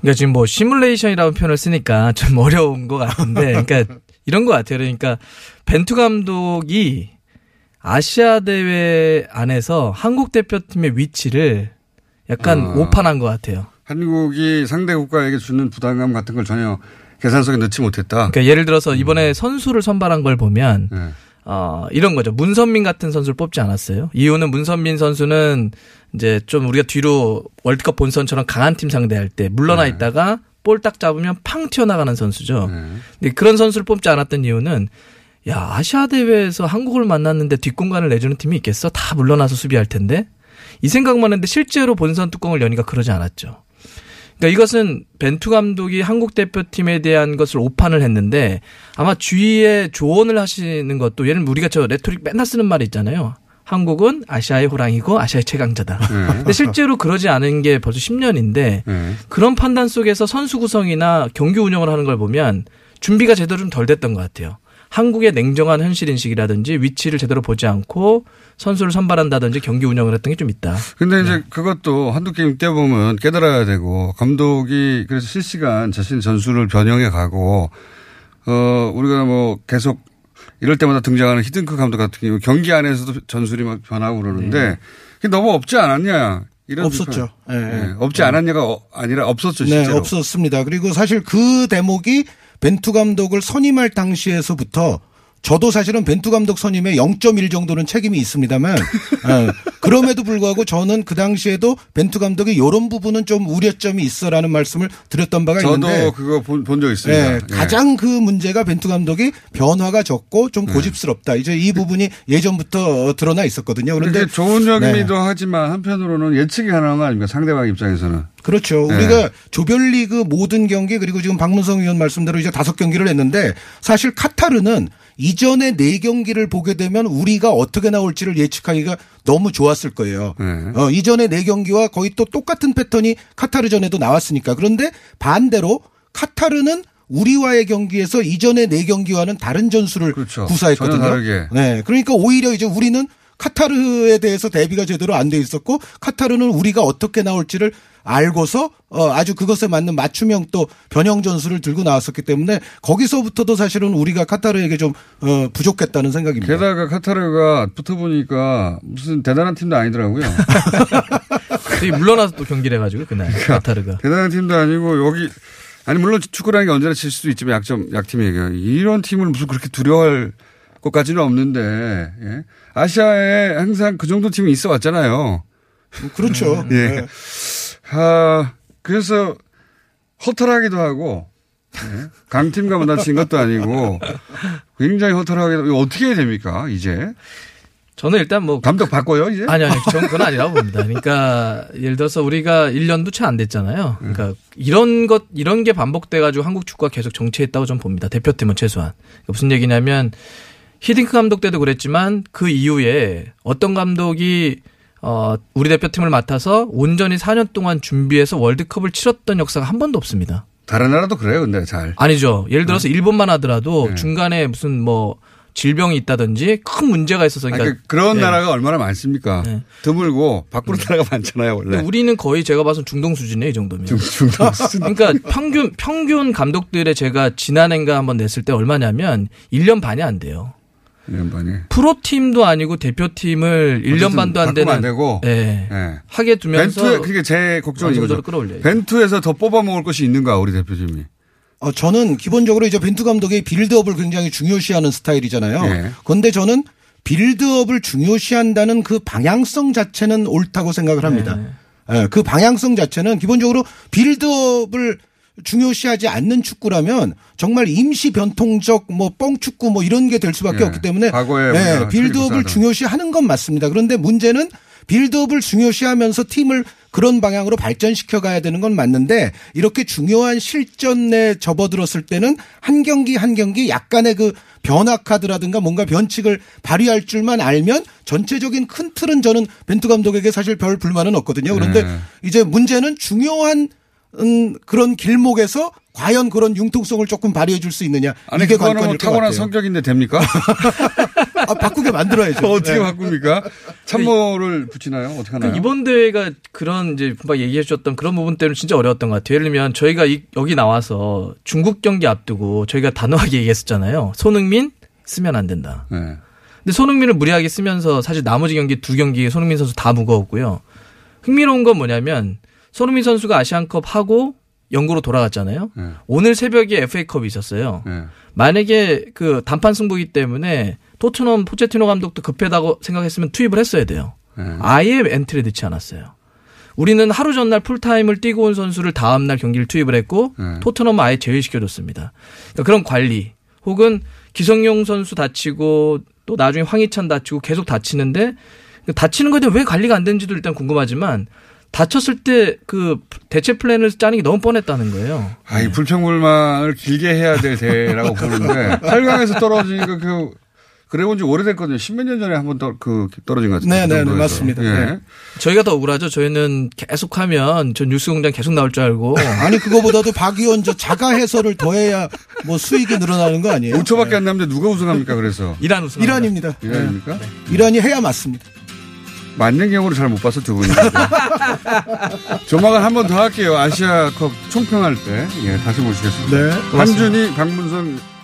그러니까 지금 뭐 시뮬레이션이라는 표현을 쓰니까 좀 어려운 것 같은데 그러니까 이런 것 같아요. 그러니까 벤투 감독이 아시아 대회 안에서 한국 대표팀의 위치를 약간 오판한 것 같아요. 한국이 상대 국가에게 주는 부담감 같은 걸 전혀 계산 속에 넣지 못했다. 그러니까 예를 들어서 이번에 선수를 선발한 걸 보면 네. 이런 거죠. 문선민 같은 선수를 뽑지 않았어요. 이유는 문선민 선수는 이제 좀 우리가 뒤로 월드컵 본선처럼 강한 팀 상대할 때 물러나 네. 있다가 볼 딱 잡으면 팡 튀어나가는 선수죠. 네. 근데 그런 선수를 뽑지 않았던 이유는 야 아시아 대회에서 한국을 만났는데 뒷공간을 내주는 팀이 있겠어? 다 물러나서 수비할 텐데. 이 생각만 했는데 실제로 본선 뚜껑을 여니까 그러지 않았죠. 그러니까 이것은 벤투 감독이 한국 대표팀에 대한 것을 오판을 했는데 아마 주위에 조언을 하시는 것도 예를 들면 우리가 저 레토릭 맨날 쓰는 말이 있잖아요. 한국은 아시아의 호랑이고 아시아의 최강자다. 근데 실제로 그러지 않은 게 벌써 10년인데 그런 판단 속에서 선수 구성이나 경기 운영을 하는 걸 보면 준비가 제대로 좀 덜 됐던 것 같아요. 한국의 냉정한 현실인식이라든지 위치를 제대로 보지 않고 선수를 선발한다든지 경기 운영을 했던 게 좀 있다. 근데 이제 네. 그것도 한두 게임 뛰어보면 깨달아야 되고 감독이 그래서 실시간 자신의 전술을 변형해 가고, 우리가 뭐 계속 이럴 때마다 등장하는 히딩크 감독 같은 경우 경기 안에서도 전술이 막 변하고 그러는데 네. 너무 없지 않았냐. 없었죠. 예. 네. 없지 않았냐가 아니라 없었죠. 실제로. 네, 없었습니다. 그리고 사실 그 대목이 벤투 감독을 선임할 당시에서부터 저도 사실은 벤투 감독 선임에 0.1 정도는 책임이 있습니다만 그럼에도 불구하고 저는 그 당시에도 벤투 감독이 이런 부분은 좀 우려점이 있어라는 말씀을 드렸던 바가 있는데 저도 그거 본 적 있습니다. 예, 가장 그 문제가 벤투 감독이 변화가 적고 좀 고집스럽다. 이제 이 부분이 예전부터 드러나 있었거든요. 그런데 좋은 점이기도 네. 하지만 한편으로는 예측이 가능한 거 아닙니까? 상대방 입장에서는. 그렇죠. 우리가 조별리그 모든 경기 그리고 지금 박문성 위원 말씀대로 이제 5경기를 했는데 사실 카타르는 이전에 4경기를 보게 되면 우리가 어떻게 나올지를 예측하기가 너무 좋았을 거예요. 이전에 4경기와 거의 또 똑같은 패턴이 카타르전에도 나왔으니까. 그런데 반대로 카타르는 우리와의 경기에서 이전에 4경기와는 다른 전술을 그렇죠. 구사했거든요. 전혀 다르게. 네. 그러니까 오히려 이제 우리는 카타르에 대해서 대비가 제대로 안 돼 있었고 카타르는 우리가 어떻게 나올지를 알고서 아주 그것에 맞는 맞춤형 또 변형 전술을 들고 나왔었기 때문에 거기서부터도 사실은 우리가 카타르에게 좀 부족했다는 생각입니다. 게다가 카타르가 붙어보니까 무슨 대단한 팀도 아니더라고요. 물러나서 또 경기를 해가지고 그날 그러니까 카타르가. 대단한 팀도 아니고 여기 아니 물론 축구라는 게 언제나 질 수도 있지만 약팀이에요. 이런 팀을 무슨 그렇게 두려워할 것까지는 없는데 예? 아시아에 항상 그 정도 팀이 있어 왔잖아요. 그렇죠. 예. 네. 그래서 허탈하기도 하고 예? 강팀과 만나친 것도 아니고 굉장히 허탈하게 어떻게 해야 됩니까 이제? 저는 일단 뭐 감독 바꿔요 이제? 아니요, 저는 그건 아니라고 봅니다. 그러니까 예를 들어서 우리가 1년도 채 안 됐잖아요. 그러니까 이런 게 반복돼가지고 한국 축구가 계속 정체했다고 저는 봅니다. 대표팀은 최소한. 그러니까 무슨 얘기냐면 히딩크 감독 때도 그랬지만 그 이후에 어떤 감독이 우리 대표팀을 맡아서 온전히 4년 동안 준비해서 월드컵을 치렀던 역사가 한 번도 없습니다. 다른 나라도 그래요, 근데 잘. 아니죠. 예를 들어서 일본만 하더라도 중간에 무슨 뭐 질병이 있다든지 큰 문제가 있어서 그러니까 그런 나라가 얼마나 많습니까? 네. 드물고 밖으로 나라가 많잖아요 원래. 우리는 거의 제가 봐서 중동 수준이에요 이 정도면. 중동 수준. 그러니까 평균 감독들의 제가 지난해인가 한번 냈을 때 얼마냐면 1년 반이 안 돼요. 1년 반이. 프로팀도 아니고 대표팀을 1년 반도 안 되는. 안 되고. 네. 네. 하게 두면서. 벤투 그게 제 걱정이거든요. 벤투에서 더 뽑아 먹을 것이 있는가 우리 대표팀이. 저는 기본적으로 이제 벤투 감독의 빌드업을 굉장히 중요시하는 스타일이잖아요. 네. 그런데 저는 빌드업을 중요시한다는 그 방향성 자체는 옳다고 생각을 합니다. 네. 그 방향성 자체는 기본적으로 빌드업을 중요시하지 않는 축구라면 정말 임시 변통적 뭐 뻥축구 뭐 이런 게 될 수밖에 없기 때문에 빌드업을 중요시하는 건 맞습니다. 그런데 문제는 빌드업을 중요시하면서 팀을 그런 방향으로 발전시켜 가야 되는 건 맞는데 이렇게 중요한 실전에 접어들었을 때는 한 경기 한 경기 약간의 그 변화 카드라든가 뭔가 변칙을 발휘할 줄만 알면 전체적인 큰 틀은 저는 벤투 감독에게 사실 별 불만은 없거든요. 그런데 이제 문제는 중요한 그런 길목에서 과연 그런 융통성을 조금 발휘해 줄 수 있느냐. 아니, 이게 관건일 뭐 것 같아요. 타고난 성격인데 됩니까? 바꾸게 만들어야죠. 어떻게 바꿉니까? 참모를 붙이나요? 어떻게 하나요? 이번 대회가 그런 이제 분박 얘기해 주셨던 그런 부분 때문에 진짜 어려웠던 것 같아요. 예를 들면 저희가 여기 나와서 중국 경기 앞두고 저희가 단호하게 얘기했었잖아요. 손흥민 쓰면 안 된다. 네. 근데 손흥민을 무리하게 쓰면서 사실 나머지 경기 두 경기 손흥민 선수 다 무거웠고요. 흥미로운 건 뭐냐면 손흥민 선수가 아시안컵 하고 영구로 돌아갔잖아요. 네. 오늘 새벽에 FA컵이 있었어요. 네. 만약에 그 단판 승부기 때문에 토트넘 포체티노 감독도 급하다고 생각했으면 투입을 했어야 돼요. 아예 엔트리에 넣지 않았어요. 우리는 하루 전날 풀타임을 뛰고 온 선수를 다음날 경기를 투입을 했고 토트넘은 아예 제외시켜줬습니다. 그러니까 그런 관리 혹은 기성용 선수 다치고 또 나중에 황희찬 다치고 계속 다치는데 다치는 거에 대해 왜 관리가 안 되는지도 일단 궁금하지만 다쳤을 때 그 대체 플랜을 짜는 게 너무 뻔했다는 거예요. 아, 이 불평불만을 길게 해야 될 대회라고 보는데 8강에서 떨어지니까 그래 본 지 오래됐거든요. 십몇 년 전에 한번 떨어진 것 같은데. 네네, 그 맞습니다. 예. 네. 저희가 더 억울하죠. 저희는 계속하면 저 뉴스공장 계속 나올 줄 알고. 아니, 그거보다도 박 의원 저 자가 해설을 더해야 뭐 수익이 늘어나는 거 아니에요? 5초밖에 안 남는데 누가 우승합니까, 그래서? 이란 우승. 이란입니다. 이란입니까? 네. 이란이 해야 맞습니다. 맞는 경우를 잘 못 봐서 두 분이. 조만간 한 번 더 할게요. 아시아컵 총평할 때. 예, 다시 모시겠습니다. 네. 한준희, 박문성.